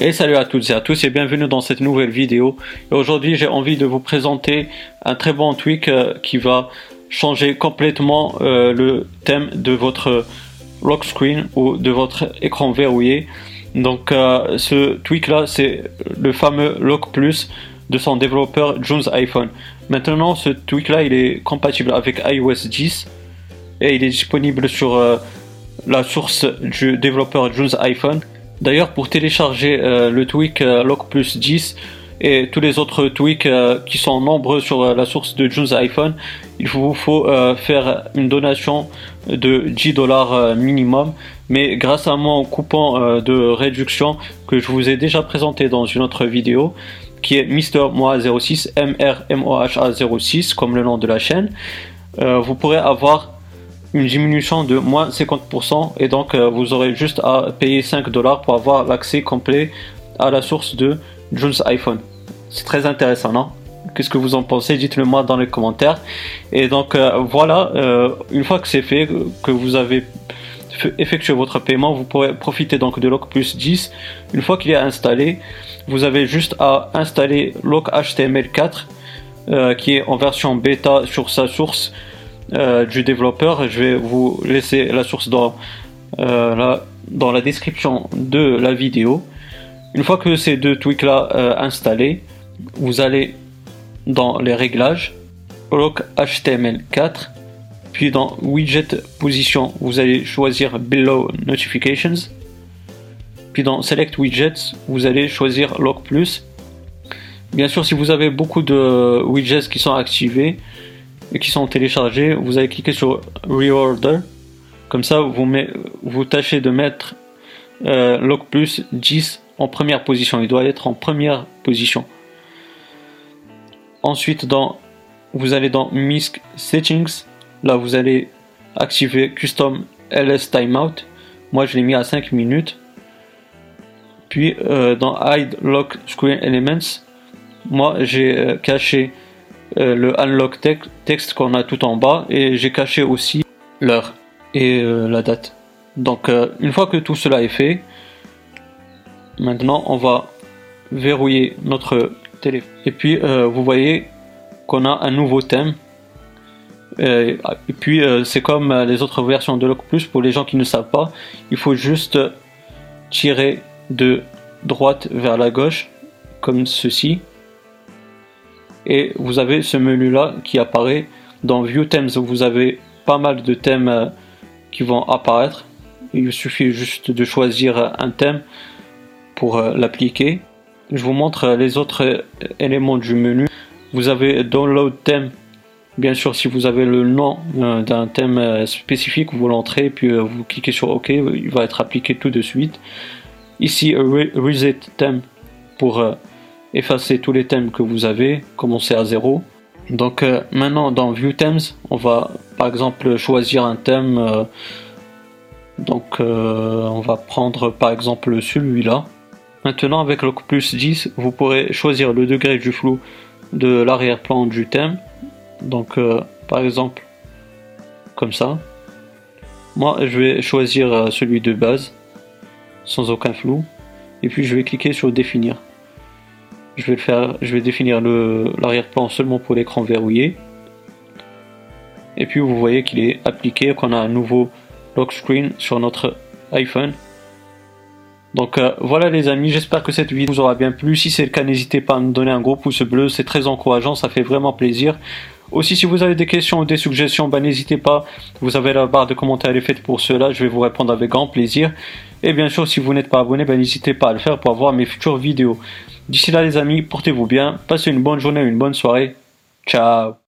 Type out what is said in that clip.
Et salut à toutes et à tous et bienvenue dans cette nouvelle vidéo. Et aujourd'hui j'ai envie de vous présenter un très bon tweak qui va changer complètement le thème de votre lock screen ou de votre écran verrouillé. Donc ce tweak là, c'est le fameux Lock+ de son développeur Junesiphone. Maintenant ce tweak là, il est compatible avec iOS 10 et il est disponible sur la source du développeur Junesiphone. D'ailleurs, pour télécharger le tweak Lock+ 10 et tous les autres tweaks qui sont nombreux sur la source de Junesiphone, il vous faut faire une donation de $10 minimum. Mais grâce à mon coupon de réduction que je vous ai déjà présenté dans une autre vidéo, qui est MrMoha06, MrMoha06 comme le nom de la chaîne, vous pourrez avoir une diminution de moins 50% et donc vous aurez juste à payer $5 pour avoir l'accès complet à la source de Junesiphone. C'est très intéressant, non? Qu'est-ce que vous en pensez? Dites-le moi dans les commentaires. Et donc voilà, une fois que c'est fait, que vous avez effectué votre paiement, vous pourrez profiter donc de Lock+ 10. Une fois qu'il est installé, vous avez juste à installer LockHTML4 qui est en version bêta sur sa source du développeur. Je vais vous laisser la source dans la description de la vidéo. Une fois que ces deux tweaks là installés, vous allez dans les réglages, LockHTML4, puis dans Widget Position, vous allez choisir Below Notifications, puis dans Select Widgets, vous allez choisir Lock+. Bien sûr, si vous avez beaucoup de widgets qui sont activés et qui sont téléchargés, vous allez cliquer sur Reorder. Comme ça, vous tâchez de mettre Lock+ 10 en première position. Il doit être en première position. Ensuite, vous allez dans MISC Settings. Là, vous allez activer Custom LS Timeout. Moi, je l'ai mis à 5 minutes. Puis, dans Hide Lock Screen Elements, moi, j'ai caché le unlock texte qu'on a tout en bas, et j'ai caché aussi l'heure et la date. Donc une fois que tout cela est fait, maintenant on va verrouiller notre téléphone et puis vous voyez qu'on a un nouveau thème. Et puis c'est comme les autres versions de Lock+. Pour les gens qui ne savent pas, il faut juste tirer de droite vers la gauche comme ceci. Et vous avez ce menu là qui apparaît. Dans View Themes, vous avez pas mal de thèmes qui vont apparaître. Il suffit juste de choisir un thème pour l'appliquer. Je vous montre les autres éléments du menu. Vous avez Download Theme. Bien sûr, si vous avez le nom d'un thème spécifique, vous l'entrez, puis vous cliquez sur OK, il va être appliqué tout de suite. Ici, Reset Theme pour effacer tous les thèmes que vous avez, commencer à zéro. Donc maintenant dans View Themes, on va par exemple choisir un thème. On va prendre par exemple celui-là. Maintenant avec Lock+ 10, vous pourrez choisir le degré du flou de l'arrière-plan du thème. Donc par exemple comme ça. Moi je vais choisir celui de base, sans aucun flou. Et puis je vais cliquer sur Définir. Je vais définir l'arrière-plan seulement pour l'écran verrouillé. Et puis vous voyez qu'il est appliqué, qu'on a un nouveau lock screen sur notre iPhone. Donc voilà les amis, j'espère que cette vidéo vous aura bien plu. Si c'est le cas, n'hésitez pas à me donner un gros pouce bleu, c'est très encourageant, ça fait vraiment plaisir. Aussi, si vous avez des questions ou des suggestions, n'hésitez pas, vous avez la barre de commentaires, elle est faite pour cela, je vais vous répondre avec grand plaisir. Et bien sûr, si vous n'êtes pas abonné, n'hésitez pas à le faire pour avoir mes futures vidéos. D'ici là les amis, portez-vous bien, passez une bonne journée, une bonne soirée, ciao.